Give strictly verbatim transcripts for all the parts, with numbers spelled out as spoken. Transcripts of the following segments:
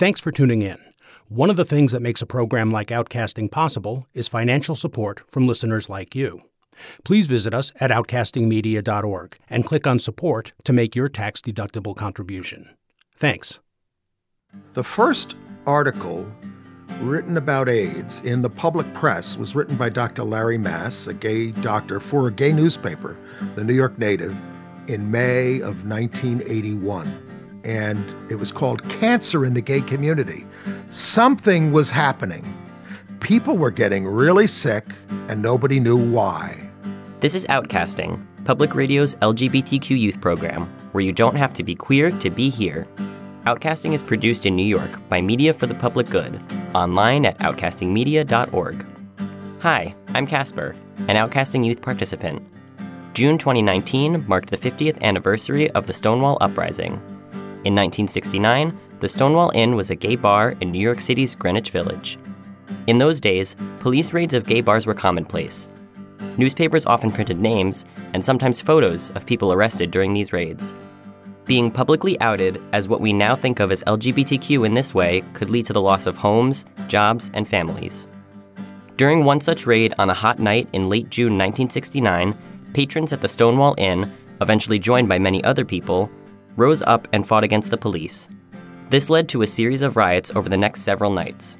Thanks for tuning in. One of the things that makes a program like Outcasting possible is financial support from listeners like you. Please visit us at outcasting media dot org and click on Support to make your tax-deductible contribution. Thanks. The first article written about AIDS in the public press was written by Doctor Larry Mass, a gay doctor for a gay newspaper, The New York Native, in May of nineteen eighty-one. And it was called Cancer in the Gay Community. Something was happening. People were getting really sick, and nobody knew why. This is Outcasting, Public Radio's L G B T Q youth program, where you don't have to be queer to be here. Outcasting is produced in New York by Media for the Public Good, online at outcasting media dot org. Hi, I'm Casper, an Outcasting youth participant. June twenty nineteen marked the fiftieth anniversary of the Stonewall Uprising. In nineteen sixty-nine, the Stonewall Inn was a gay bar in New York City's Greenwich Village. In those days, police raids of gay bars were commonplace. Newspapers often printed names and sometimes photos of people arrested during these raids. Being publicly outed as what we now think of as L G B T Q in this way could lead to the loss of homes, jobs, and families. During one such raid on a hot night in late June nineteen sixty-nine, patrons at the Stonewall Inn, eventually joined by many other people, rose up and fought against the police. This led to a series of riots over the next several nights.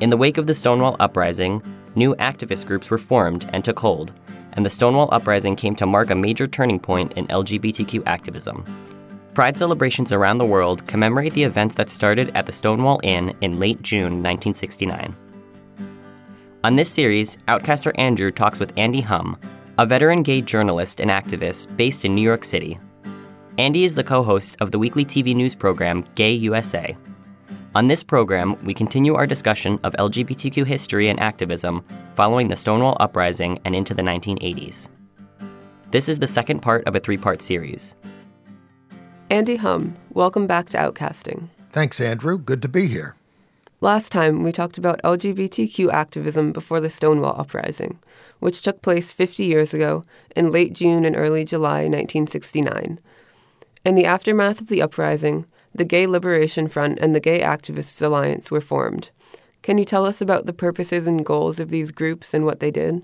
In the wake of the Stonewall Uprising, new activist groups were formed and took hold, and the Stonewall Uprising came to mark a major turning point in L G B T Q activism. Pride celebrations around the world commemorate the events that started at the Stonewall Inn in late June nineteen sixty-nine. On this series, Outcaster Andrew talks with Andy Humm, a veteran gay journalist and activist based in New York City. Andy is the co-host of the weekly T V news program Gay U S A. On this program, we continue our discussion of L G B T Q history and activism following the Stonewall Uprising and into the nineteen eighties. This is the second part of a three-part series. Andy Humm, welcome back to Outcasting. Thanks, Andrew. Good to be here. Last time, we talked about L G B T Q activism before the Stonewall Uprising, which took place fifty years ago in late June and early July nineteen sixty-nine. In the aftermath of the uprising, the Gay Liberation Front and the Gay Activists Alliance were formed. Can you tell us about the purposes and goals of these groups and what they did?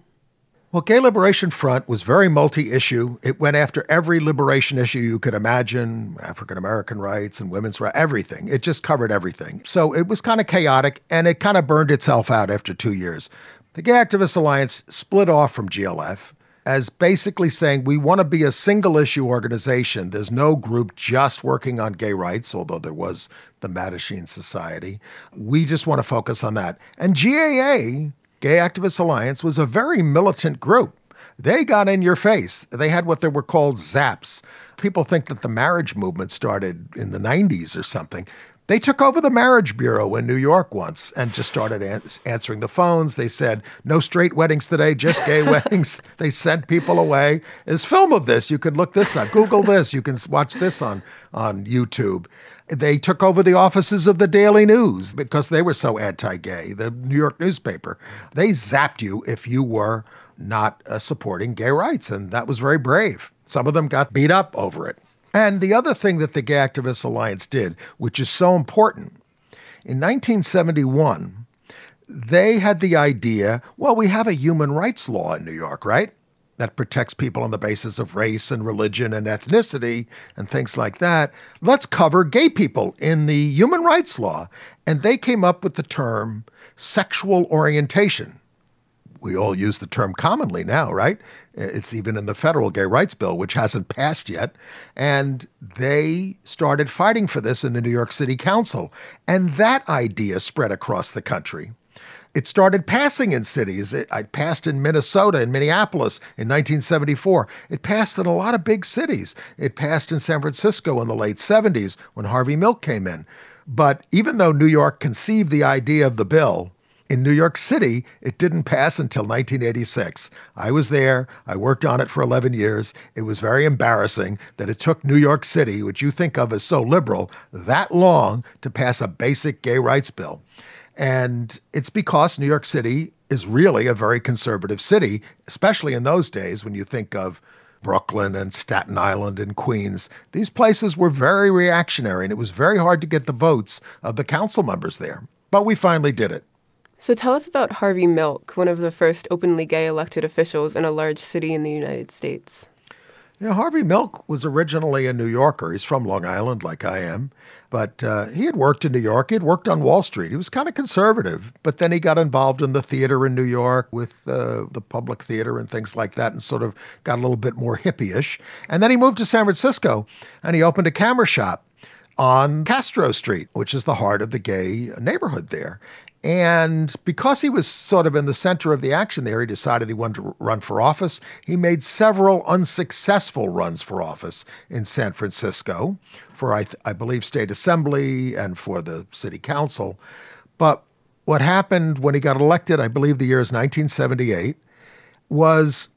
Well, Gay Liberation Front was very multi-issue. It went after every liberation issue you could imagine, African-American rights and women's rights, everything. It just covered everything. So it was kind of chaotic, and it kind of burned itself out after two years. The Gay Activists Alliance split off from G L F as basically saying, we want to be a single-issue organization. There's no group just working on gay rights, although there was the Mattachine Society. We just want to focus on that. And G A A, Gay Activists Alliance, was a very militant group. They got in your face. They had what they were called zaps. People think that the marriage movement started in the nineties or something. They took over the Marriage Bureau in New York once and just started ans- answering the phones. They said, no straight weddings today, just gay weddings. They sent people away. There's film of this. You can look this up. Google this. You can watch this on, on YouTube. They took over the offices of the Daily News because they were so anti-gay, the New York newspaper. They zapped you if you were not uh, supporting gay rights, and that was very brave. Some of them got beat up over it. And the other thing that the Gay Activists Alliance did, which is so important, in nineteen seventy-one, they had the idea, well, we have a human rights law in New York, right? That protects people on the basis of race and religion and ethnicity and things like that. Let's cover gay people in the human rights law. And they came up with the term sexual orientation. We all use the term commonly now, right? It's even in the federal gay rights bill, which hasn't passed yet. And they started fighting for this in the New York City Council. And that idea spread across the country. It started passing in cities. It, it passed in Minnesota, in Minneapolis in nineteen seventy-four. It passed in a lot of big cities. It passed in San Francisco in the late seventies when Harvey Milk came in. But even though New York conceived the idea of the bill, in New York City, it didn't pass until nineteen eighty-six. I was there. I worked on it for eleven years. It was very embarrassing that it took New York City, which you think of as so liberal, that long to pass a basic gay rights bill. And it's because New York City is really a very conservative city, especially in those days when you think of Brooklyn and Staten Island and Queens. These places were very reactionary, and it was very hard to get the votes of the council members there. But we finally did it. So tell us about Harvey Milk, one of the first openly gay elected officials in a large city in the United States. You know, Harvey Milk was originally a New Yorker. He's from Long Island, like I am. But uh, he had worked in New York. He had worked on Wall Street. He was kind of conservative. But then he got involved in the theater in New York with uh, the public theater and things like that, and sort of got a little bit more hippie-ish. And then he moved to San Francisco, and he opened a camera shop on Castro Street, which is the heart of the gay neighborhood there. And because he was sort of in the center of the action there, he decided he wanted to run for office. He made several unsuccessful runs for office in San Francisco for, I, th- I believe, state assembly and for the city council. But what happened when he got elected, I believe the year is nineteen seventy-eight, was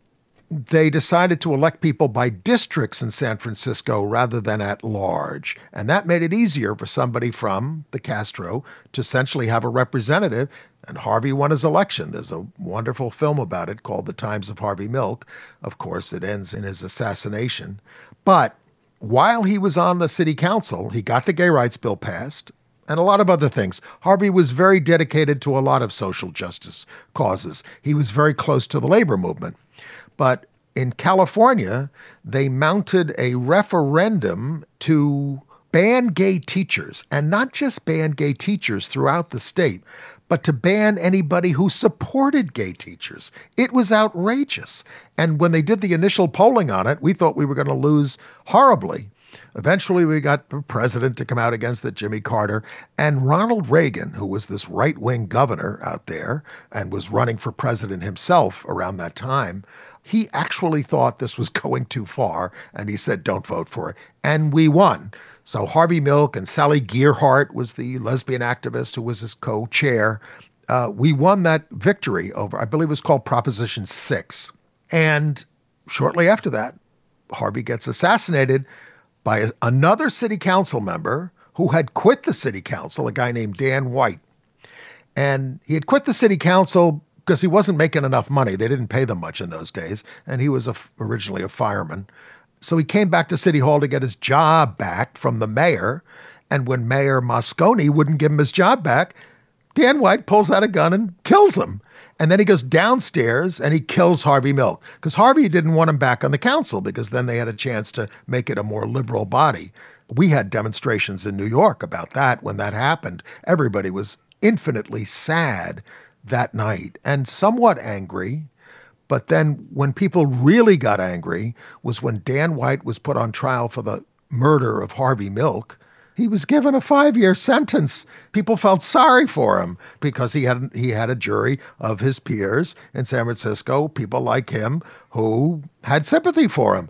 they decided to elect people by districts in San Francisco rather than at large. And that made it easier for somebody from the Castro to essentially have a representative. And Harvey won his election. There's a wonderful film about it called The Times of Harvey Milk. Of course, it ends in his assassination. But while he was on the city council, he got the gay rights bill passed and a lot of other things. Harvey was very dedicated to a lot of social justice causes. He was very close to the labor movement. But in California, they mounted a referendum to ban gay teachers, and not just ban gay teachers throughout the state, but to ban anybody who supported gay teachers. It was outrageous. And when they did the initial polling on it, we thought we were going to lose horribly. Eventually, we got the president to come out against it, Jimmy Carter, and Ronald Reagan, who was this right-wing governor out there and was running for president himself around that time. He actually thought this was going too far, and he said, don't vote for it. And we won. So Harvey Milk and Sally Gearhart was the lesbian activist who was his co-chair. Uh, we won that victory over, I believe it was called Proposition six. And shortly after that, Harvey gets assassinated by a, another city council member who had quit the city council, a guy named Dan White. And he had quit the city council because he wasn't making enough money. They didn't pay them much in those days. And he was a, originally a fireman. So he came back to City Hall to get his job back from the mayor. And when Mayor Moscone wouldn't give him his job back, Dan White pulls out a gun and kills him. And then he goes downstairs and he kills Harvey Milk because Harvey didn't want him back on the council because then they had a chance to make it a more liberal body. We had demonstrations in New York about that when that happened. Everybody was infinitely sad that night and somewhat angry. But then when people really got angry was when Dan White was put on trial for the murder of Harvey Milk. He was given a five-year sentence. People felt sorry for him because he had he had a jury of his peers in San Francisco, people like him who had sympathy for him.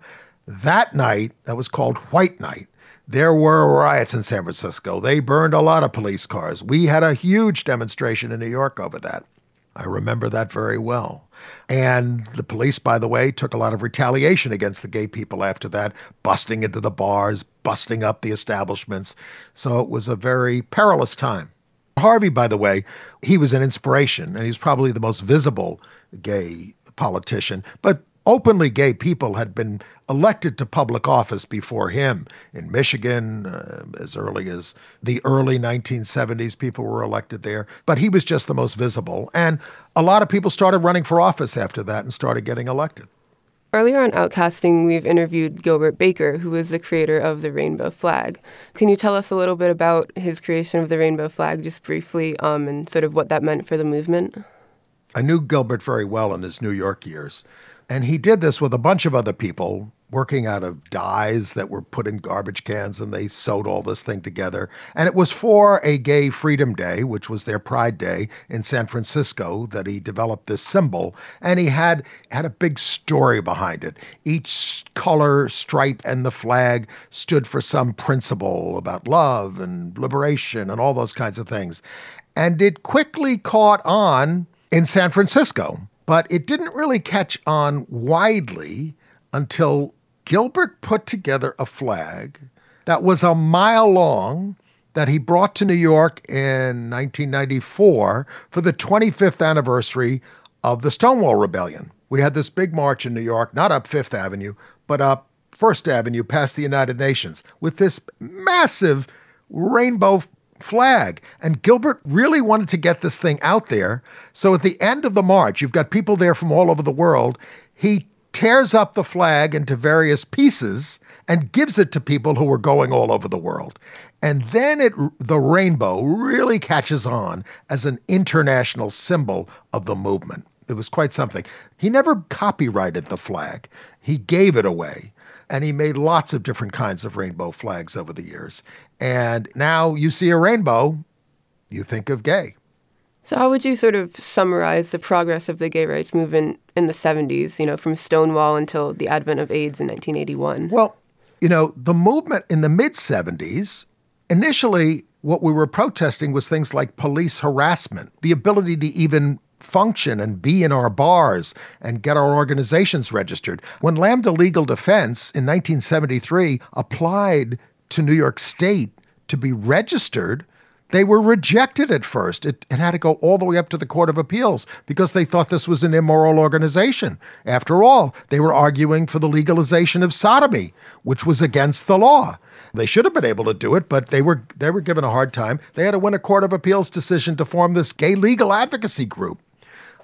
That night, that was called White Night. There were riots in San Francisco. They burned a lot of police cars. We had a huge demonstration in New York over that. I remember that very well. And the police, by the way, took a lot of retaliation against the gay people after that, busting into the bars, busting up the establishments. So it was a very perilous time. Harvey, by the way, he was an inspiration, and he's probably the most visible gay politician. But openly gay people had been elected to public office before him. In Michigan, uh, as early as the early nineteen seventies, people were elected there. But he was just the most visible. And a lot of people started running for office after that and started getting elected. Earlier on Outcasting, we've interviewed Gilbert Baker, who was the creator of the Rainbow Flag. Can you tell us a little bit about his creation of the Rainbow Flag, just briefly, um, and sort of what that meant for the movement? I knew Gilbert very well in his New York years. And he did this with a bunch of other people working out of dyes that were put in garbage cans, and they sewed all this thing together. And it was for a Gay Freedom Day, which was their Pride Day in San Francisco, that he developed this symbol. And he had, had a big story behind it. Each color, stripe, and the flag stood for some principle about love and liberation and all those kinds of things. And it quickly caught on in San Francisco. But it didn't really catch on widely until Gilbert put together a flag that was a mile long that he brought to New York in nineteen ninety-four for the twenty-fifth anniversary of the Stonewall Rebellion. We had this big march in New York, not up Fifth Avenue, but up First Avenue past the United Nations with this massive rainbow flag. And Gilbert really wanted to get this thing out there. So at the end of the march, you've got people there from all over the world. He tears up the flag into various pieces and gives it to people who were going all over the world. And then it, the rainbow really catches on as an international symbol of the movement. It was quite something. He never copyrighted the flag. He gave it away. And he made lots of different kinds of rainbow flags over the years. And now you see a rainbow, you think of gay. So how would you sort of summarize the progress of the gay rights movement in the seventies, you know, from Stonewall until the advent of AIDS in nineteen eighty-one? Well, you know, the movement in the mid-seventies, initially what we were protesting was things like police harassment, the ability to even function and be in our bars and get our organizations registered. When Lambda Legal Defense in nineteen seventy-three applied to New York State to be registered, they were rejected at first. It, it had to go all the way up to the Court of Appeals because they thought this was an immoral organization. After all, they were arguing for the legalization of sodomy, which was against the law. They should have been able to do it, but they were they were given a hard time. They had to win a Court of Appeals decision to form this gay legal advocacy group.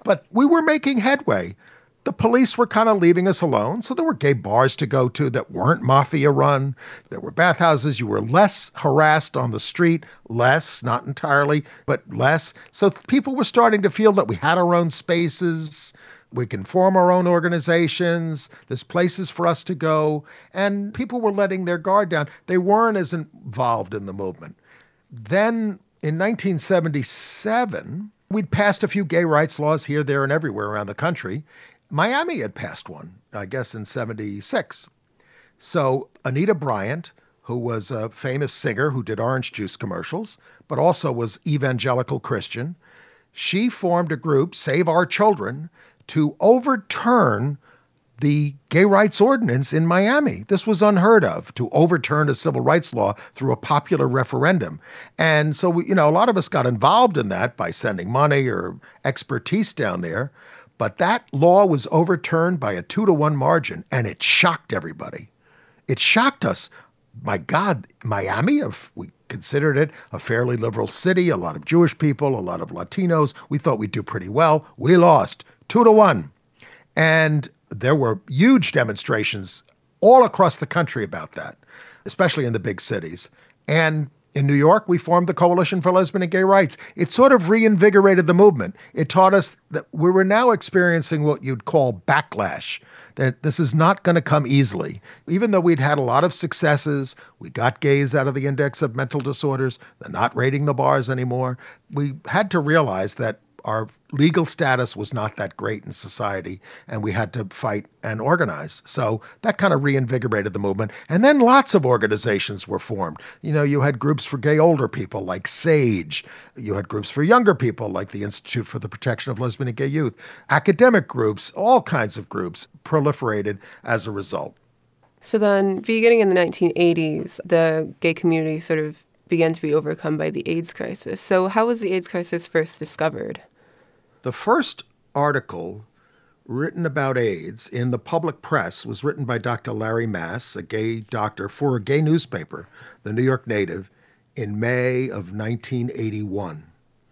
But we were making headway. The police were kind of leaving us alone, so there were gay bars to go to that weren't mafia-run. There were bathhouses. You were less harassed on the street, less, not entirely, but less. So people were starting to feel that we had our own spaces. We can form our own organizations. There's places for us to go. And people were letting their guard down. They weren't as involved in the movement. Then in nineteen seventy-seven... we'd passed a few gay rights laws here, there, and everywhere around the country. Miami had passed one, I guess, in seventy-six. So Anita Bryant, who was a famous singer who did orange juice commercials, but also was evangelical Christian, she formed a group, Save Our Children, to overturn the gay rights ordinance in Miami. This was unheard of, to overturn a civil rights law through a popular referendum. And so, we, you know, a lot of us got involved in that by sending money or expertise down there. But that law was overturned by a two to one margin, and it shocked everybody. It shocked us. My God, Miami, if we considered it a fairly liberal city, a lot of Jewish people, a lot of Latinos. We thought we'd do pretty well. We lost two to one. And there were huge demonstrations all across the country about that, especially in the big cities. And in New York, we formed the Coalition for Lesbian and Gay Rights. It sort of reinvigorated the movement. It taught us that we were now experiencing what you'd call backlash, that this is not going to come easily. Even though we'd had a lot of successes, we got gays out of the index of mental disorders, they're not raiding the bars anymore. We had to realize that our legal status was not that great in society, and we had to fight and organize. So that kind of reinvigorated the movement. And then lots of organizations were formed. You know, you had groups for gay older people like SAGE. You had groups for younger people like the Institute for the Protection of Lesbian and Gay Youth. Academic groups, all kinds of groups proliferated as a result. So then beginning in the nineteen eighties, the gay community sort of began to be overcome by the AIDS crisis. So how was the AIDS crisis first discovered? The first article written about AIDS in the public press was written by Doctor Larry Mass, a gay doctor for a gay newspaper, The New York Native, in May of nineteen eighty-one.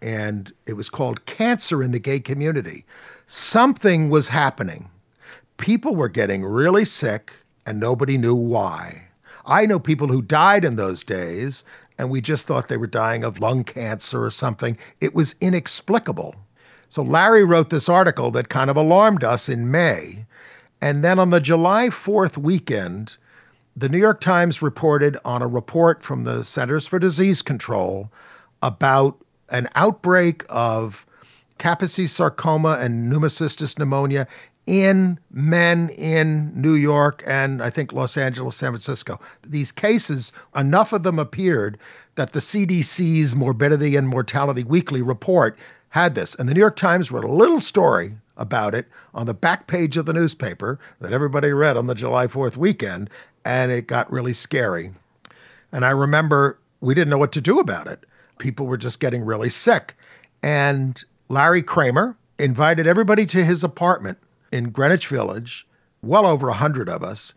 And it was called Cancer in the Gay Community. Something was happening. People were getting really sick and nobody knew why. I know people who died in those days and we just thought they were dying of lung cancer or something. It was inexplicable. So Larry wrote this article that kind of alarmed us in May. And then on the July fourth weekend, the New York Times reported on a report from the Centers for Disease Control about an outbreak of Kaposi's sarcoma and pneumocystis pneumonia in men in New York and I think Los Angeles, San Francisco. These cases, enough of them appeared that the C D C's Morbidity and Mortality Weekly report had this. And the New York Times wrote a little story about it on the back page of the newspaper that everybody read on the July fourth weekend, and it got really scary. And I remember we didn't know what to do about it. People were just getting really sick. And Larry Kramer invited everybody to his apartment in Greenwich Village, well over a hundred of us,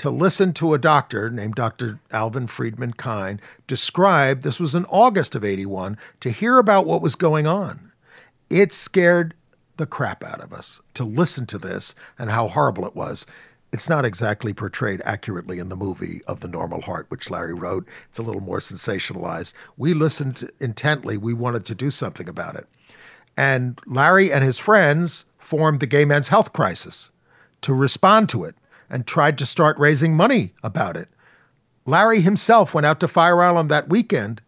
to listen to a doctor named Doctor Alvin Friedman Kine describe, this was in August of eighty-one, to hear about what was going on. It scared the crap out of us to listen to this and how horrible it was. It's not exactly portrayed accurately in the movie Of the Normal Heart, which Larry wrote. It's a little more sensationalized. We listened intently. We wanted to do something about it. And Larry and his friends formed the Gay Men's Health Crisis to respond to it and tried to start raising money about it. Larry himself went out to Fire Island that weekend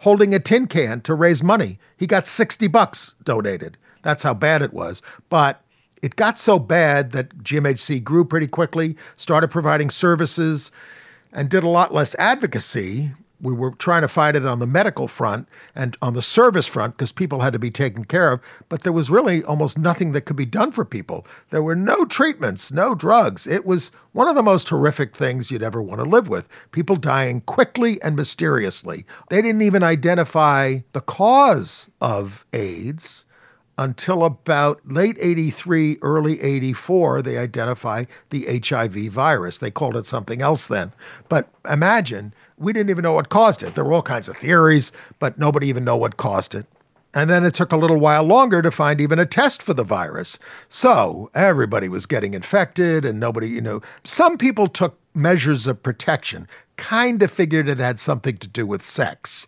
holding a tin can to raise money. He got sixty bucks donated. That's how bad it was. But it got so bad that G M H C grew pretty quickly, started providing services, and did a lot less advocacy. We were trying to fight it on the medical front and on the service front because people had to be taken care of, but there was really almost nothing that could be done for people. There were no treatments, no drugs. It was one of the most horrific things you'd ever want to live with. People dying quickly and mysteriously. They didn't even identify the cause of AIDS. Until about late eighty-three, early eighty-four, they identify the H I V virus. They called it something else then. But imagine, we didn't even know what caused it. There were all kinds of theories, but nobody even knew what caused it. And then it took a little while longer to find even a test for the virus. So everybody was getting infected and nobody, you know, some people took measures of protection, kind of figured it had something to do with sex.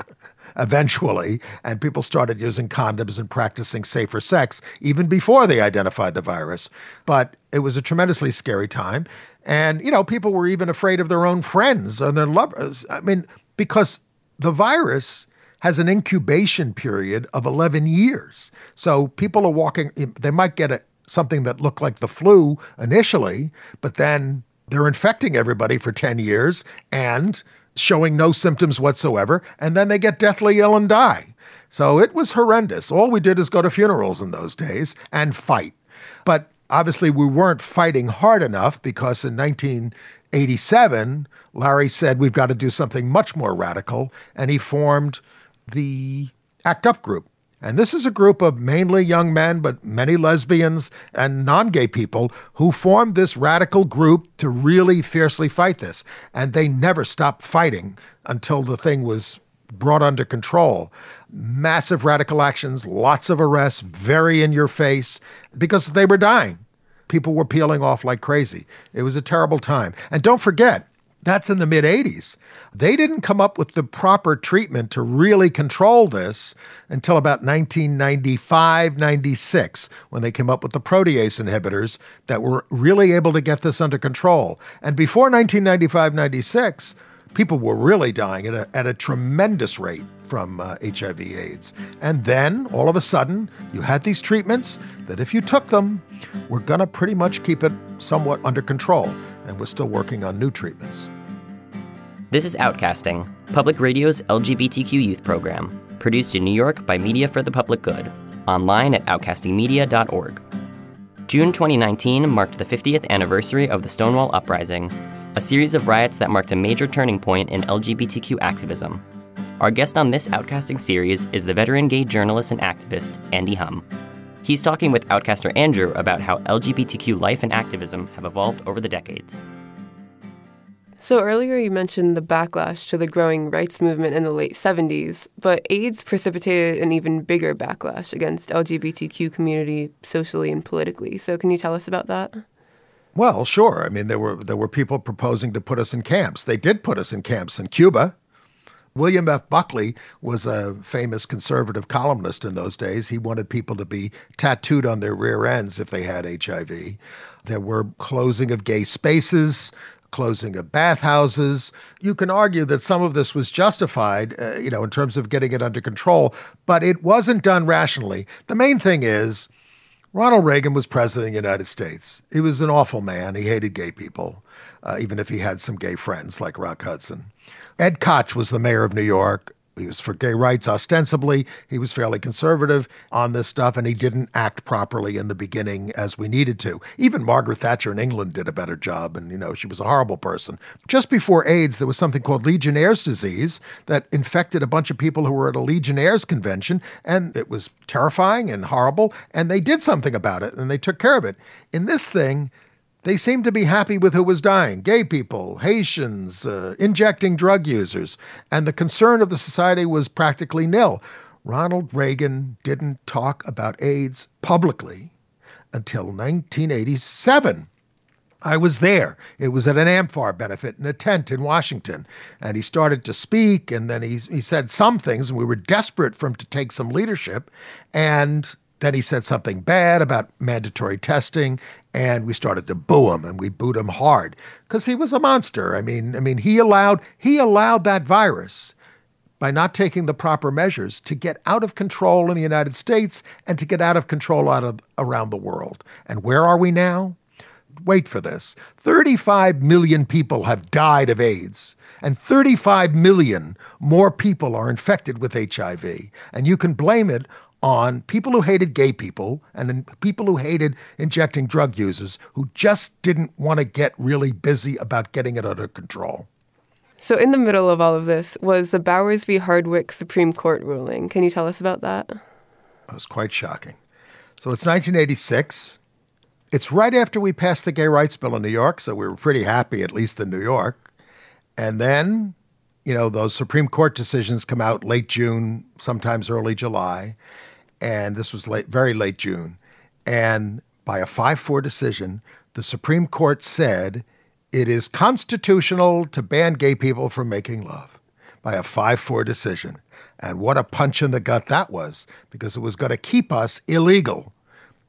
Eventually, and people started using condoms and practicing safer sex even before they identified the virus. But it was a tremendously scary time. And, you know, people were even afraid of their own friends and their lovers. I mean, because the virus has an incubation period of eleven years. So people are walking, they might get a, something that looked like the flu initially, but then they're infecting everybody for ten years and showing no symptoms whatsoever, and then they get deathly ill and die. So it was horrendous. All we did is go to funerals in those days and fight. But obviously we weren't fighting hard enough because in nineteen eighty-seven, Larry said, we've got to do something much more radical, and he formed the ACT UP group. And this is a group of mainly young men, but many lesbians and non-gay people who formed this radical group to really fiercely fight this. And they never stopped fighting until the thing was brought under control. Massive radical actions, lots of arrests, very in your face, because they were dying. People were peeling off like crazy. It was a terrible time. And don't forget, that's in the mid-eighties. They didn't come up with the proper treatment to really control this until about nineteen ninety-five, ninety-six, when they came up with the protease inhibitors that were really able to get this under control. And before nineteen ninety-five, ninety-six, people were really dying at a, at a tremendous rate from uh, H I V AIDS. And then, all of a sudden, you had these treatments that if you took them, were going to pretty much keep it somewhat under control. And we're still working on new treatments. This is Outcasting, Public Radio's L G B T Q youth program, produced in New York by Media for the Public Good, online at outcasting media dot org. June twenty nineteen marked the fiftieth anniversary of the Stonewall Uprising, a series of riots that marked a major turning point in L G B T Q activism. Our guest on this Outcasting series is the veteran gay journalist and activist, Andy Hum. He's talking with Outcaster Andrew about how L G B T Q life and activism have evolved over the decades. So earlier you mentioned the backlash to the growing rights movement in the late seventies, but AIDS precipitated an even bigger backlash against L G B T Q community socially and politically. So can you tell us about that? Well, sure. I mean, there were there were people proposing to put us in camps. They did put us in camps in Cuba. William F. Buckley was a famous conservative columnist in those days. He wanted people to be tattooed on their rear ends if they had H I V. There were closing of gay spaces, closing of bathhouses. You can argue that some of this was justified, uh, you know, in terms of getting it under control, but it wasn't done rationally. The main thing is Ronald Reagan was president of the United States. He was an awful man. He hated gay people, uh, even if he had some gay friends like Rock Hudson. Ed Koch was the mayor of New York. He was for gay rights, ostensibly. He was fairly conservative on this stuff, and he didn't act properly in the beginning as we needed to. Even Margaret Thatcher in England did a better job, and, you know, she was a horrible person. Just before AIDS, there was something called Legionnaire's disease that infected a bunch of people who were at a Legionnaire's convention, and it was terrifying and horrible, and they did something about it, and they took care of it. In this thing, They seemed to be happy with who was dying, gay people, Haitians, uh, injecting drug users, and the concern of the society was practically nil. Ronald Reagan didn't talk about AIDS publicly until nineteen eighty-seven. I was there. It was at an AMFAR benefit in a tent in Washington. And he started to speak, and then he, he said some things, and we were desperate for him to take some leadership. And then he said something bad about mandatory testing, and we started to boo him, and we booed him hard because he was a monster. I mean, I mean, he allowed he allowed that virus, by not taking the proper measures, to get out of control in the United States and to get out of control out of around the world. And where are we now? Wait for this. thirty-five million people have died of AIDS, and thirty-five million more people are infected with H I V. And you can blame it on people who hated gay people and people who hated injecting drug users who just didn't want to get really busy about getting it under control. So in the middle of all of this was the Bowers v. Hardwick Supreme Court ruling. Can you tell us about that? That was quite shocking. So it's nineteen eighty-six. It's right after we passed the gay rights bill in New York, so we were pretty happy, at least in New York. And then, you know, those Supreme Court decisions come out late June, sometimes early July. And this was late, very late June. And by a five four decision, the Supreme Court said it is constitutional to ban gay people from making love, by a five four decision. And what a punch in the gut that was, because it was going to keep us illegal,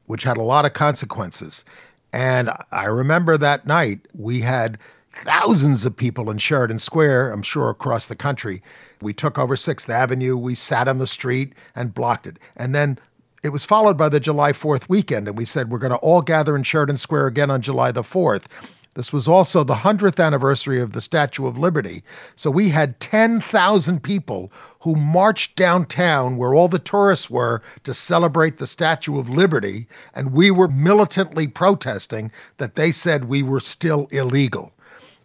which had a lot of consequences. And I remember that night, we had thousands of people in Sheridan Square, I'm sure across the country. We took over sixth Avenue, we sat on the street and blocked it. And then it was followed by the July fourth weekend, and we said, we're going to all gather in Sheridan Square again on July the fourth. This was also the hundredth anniversary of the Statue of Liberty. So we had ten thousand people who marched downtown where all the tourists were to celebrate the Statue of Liberty. And we were militantly protesting that they said we were still illegal.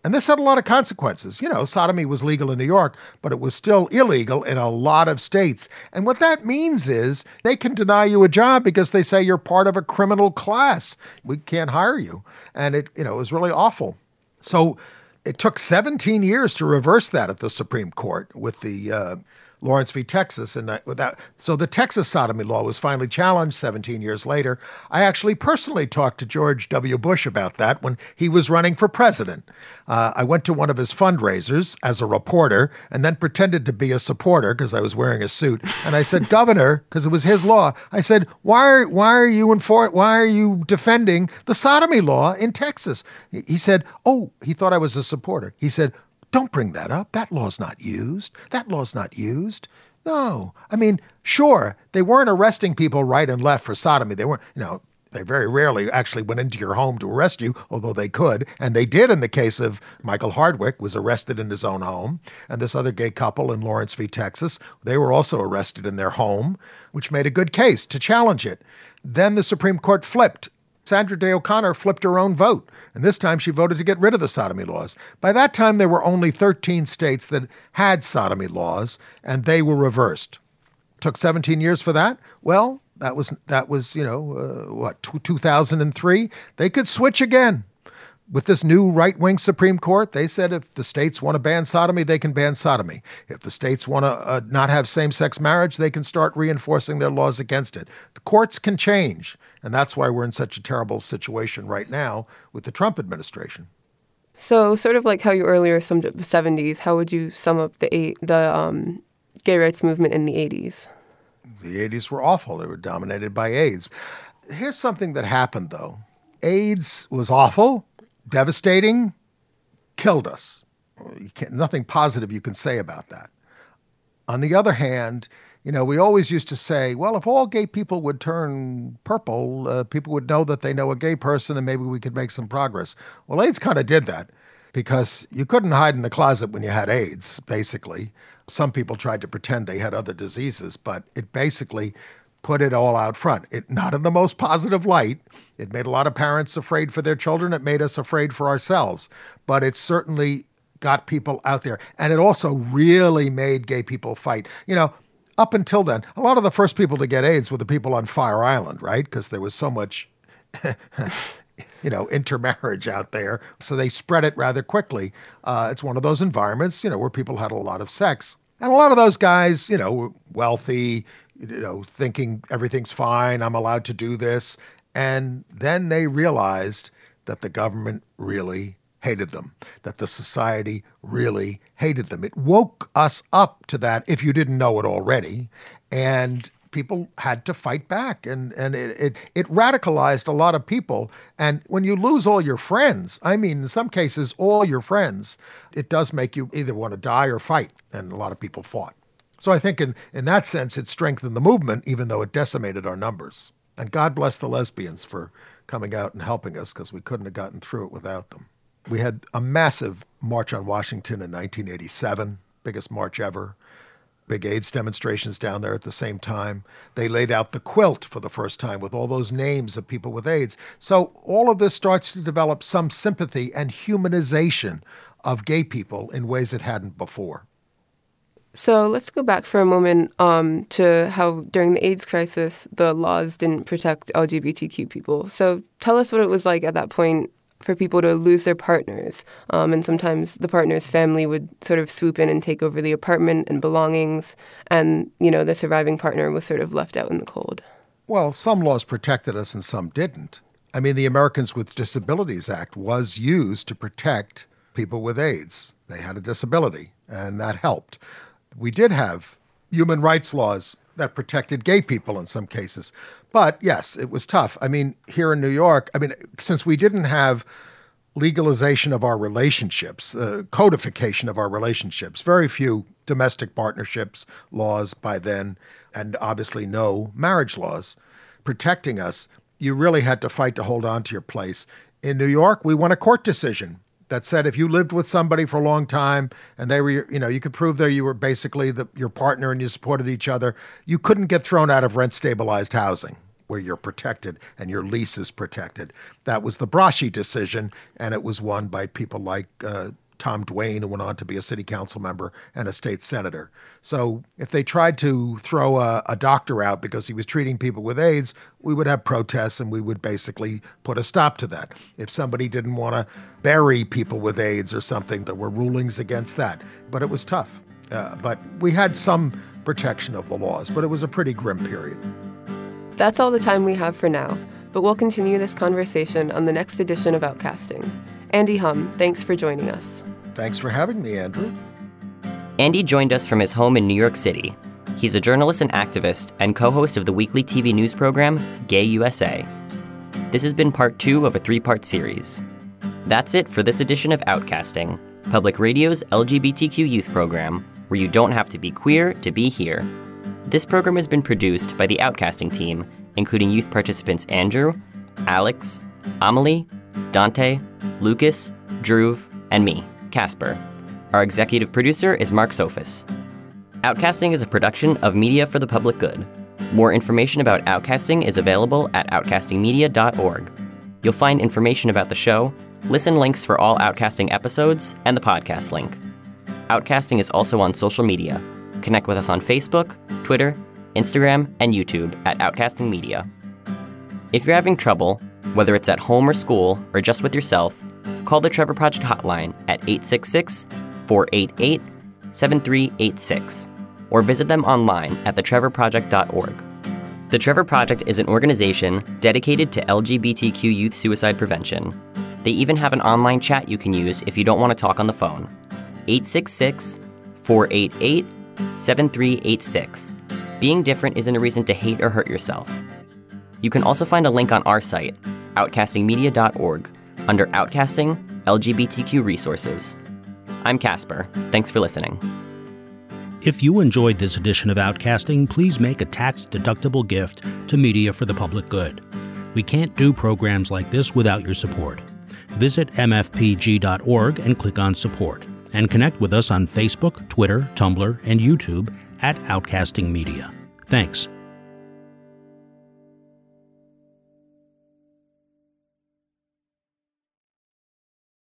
And this had a lot of consequences. You know, sodomy was legal in New York, but it was still illegal in a lot of states. And what that means is they can deny you a job because they say you're part of a criminal class. We can't hire you. And it, you know, it was really awful. So it took seventeen years to reverse that at the Supreme Court with the uh, Lawrence v. Texas. And that, without, so the Texas sodomy law was finally challenged seventeen years later. I actually personally talked to George W. Bush about that when he was running for president. Uh, I went to one of his fundraisers as a reporter and then pretended to be a supporter because I was wearing a suit. And I said, Governor, because it was his law, I said, why are, why are you infor- why are you defending the sodomy law in Texas? He, he said, oh, he thought I was a supporter. He said, don't bring that up. That law's not used. That law's not used. No. I mean, sure, they weren't arresting people right and left for sodomy. They weren't, you know, they very rarely actually went into your home to arrest you, although they could. And they did in the case of Michael Hardwick, was arrested in his own home. And this other gay couple in Lawrence v. Texas, they were also arrested in their home, which made a good case to challenge it. Then the Supreme Court flipped. Sandra Day O'Connor flipped her own vote, and this time she voted to get rid of the sodomy laws. By that time, there were only thirteen states that had sodomy laws, and they were reversed. Took seventeen years for that? Well, that was, that was you know, uh, what, two thousand three? They could switch again. With this new right-wing Supreme Court, they said if the states want to ban sodomy, they can ban sodomy. If the states want to uh, not have same-sex marriage, they can start reinforcing their laws against it. The courts can change, and that's why we're in such a terrible situation right now with the Trump administration. So sort of like how you earlier summed up the seventies, how would you sum up the eight, the um, gay rights movement in the eighties? The eighties were awful. They were dominated by AIDS. Here's something that happened, though. AIDS was awful. Devastating, killed us. You can't, nothing positive you can say about that. On the other hand, you know, we always used to say, well, if all gay people would turn purple, uh, people would know that they know a gay person and maybe we could make some progress. Well, AIDS kind of did that because you couldn't hide in the closet when you had AIDS, basically. Some people tried to pretend they had other diseases, but it basically put it all out front. It, not in the most positive light. It made a lot of parents afraid for their children. It made us afraid for ourselves. But it certainly got people out there. And it also really made gay people fight. You know, up until then, a lot of the first people to get AIDS were the people on Fire Island, right? Because there was so much you know, intermarriage out there. So they spread it rather quickly. Uh, it's one of those environments, you know, where people had a lot of sex. And a lot of those guys, you know, were wealthy, you know, thinking everything's fine, I'm allowed to do this. And then they realized that the government really hated them, that the society really hated them. It woke us up to that, if you didn't know it already. And people had to fight back, and, and it, it, it radicalized a lot of people. And when you lose all your friends, I mean, in some cases, all your friends, it does make you either want to die or fight. And a lot of people fought. So I think in, in that sense, it strengthened the movement, even though it decimated our numbers. And God bless the lesbians for coming out and helping us, because we couldn't have gotten through it without them. We had a massive march on Washington in nineteen eighty-seven, biggest march ever. Big AIDS demonstrations down there at the same time. They laid out the quilt for the first time with all those names of people with AIDS. So all of this starts to develop some sympathy and humanization of gay people in ways it hadn't before. So let's go back for a moment um, to how during the AIDS crisis, the laws didn't protect L G B T Q people. So tell us what it was like at that point for people to lose their partners. Um, and sometimes the partner's family would sort of swoop in and take over the apartment and belongings. And, you know, the surviving partner was sort of left out in the cold. Well, some laws protected us and some didn't. I mean, the Americans with Disabilities Act was used to protect people with AIDS. They had a disability, and that helped. We did have human rights laws that protected gay people in some cases. But yes, it was tough. I mean, here in New York, I mean, since we didn't have legalization of our relationships, uh, codification of our relationships, very few domestic partnerships laws by then, and obviously no marriage laws protecting us, you really had to fight to hold on to your place. In New York, we won a court decision that said if you lived with somebody for a long time and they were, you know, you could prove that you were basically the, your partner and you supported each other, you couldn't get thrown out of rent-stabilized housing where you're protected and your lease is protected. That was the Braschi decision, and it was won by people like uh, Tom Duane, who went on to be a city council member and a state senator. So if they tried to throw a, a doctor out because he was treating people with AIDS, we would have protests and we would basically put a stop to that. If somebody didn't want to bury people with AIDS or something, there were rulings against that. But it was tough. Uh, but we had some protection of the laws, but it was a pretty grim period. That's all the time we have for now, but we'll continue this conversation on the next edition of Outcasting. Andy Hum, thanks for joining us. Thanks for having me, Andrew. Andy joined us from his home in New York City. He's a journalist and activist and co-host of the weekly T V news program, Gay U S A. This has been part two of a three-part series. That's it for this edition of Outcasting, Public Radio's L G B T Q youth program, where you don't have to be queer to be here. This program has been produced by the Outcasting team, including youth participants Andrew, Alex, Amelie, Dante, Lucas, Dhruv, and me, Casper. Our executive producer is Mark Sophus. Outcasting is a production of Media for the Public Good. More information about Outcasting is available at outcasting media dot org. You'll find information about the show, listen links for all Outcasting episodes, and the podcast link. Outcasting is also on social media. Connect with us on Facebook, Twitter, Instagram, and YouTube at Outcasting Media. If you're having trouble, whether it's at home or school or just with yourself, call the Trevor Project hotline at eight six six, four eight eight, seven three eight six or visit them online at the trevor project dot org. The Trevor Project is an organization dedicated to L G B T Q youth suicide prevention. They even have an online chat you can use if you don't want to talk on the phone. eight six six, four eight eight, seven three eight six. Being different isn't a reason to hate or hurt yourself. You can also find a link on our site, outcasting media dot org, under Outcasting L G B T Q Resources. I'm Casper. Thanks for listening. If you enjoyed this edition of Outcasting, please make a tax-deductible gift to Media for the Public Good. We can't do programs like this without your support. Visit m f p g dot org and click on Support. And connect with us on Facebook, Twitter, Tumblr, and YouTube at Outcasting Media. Thanks.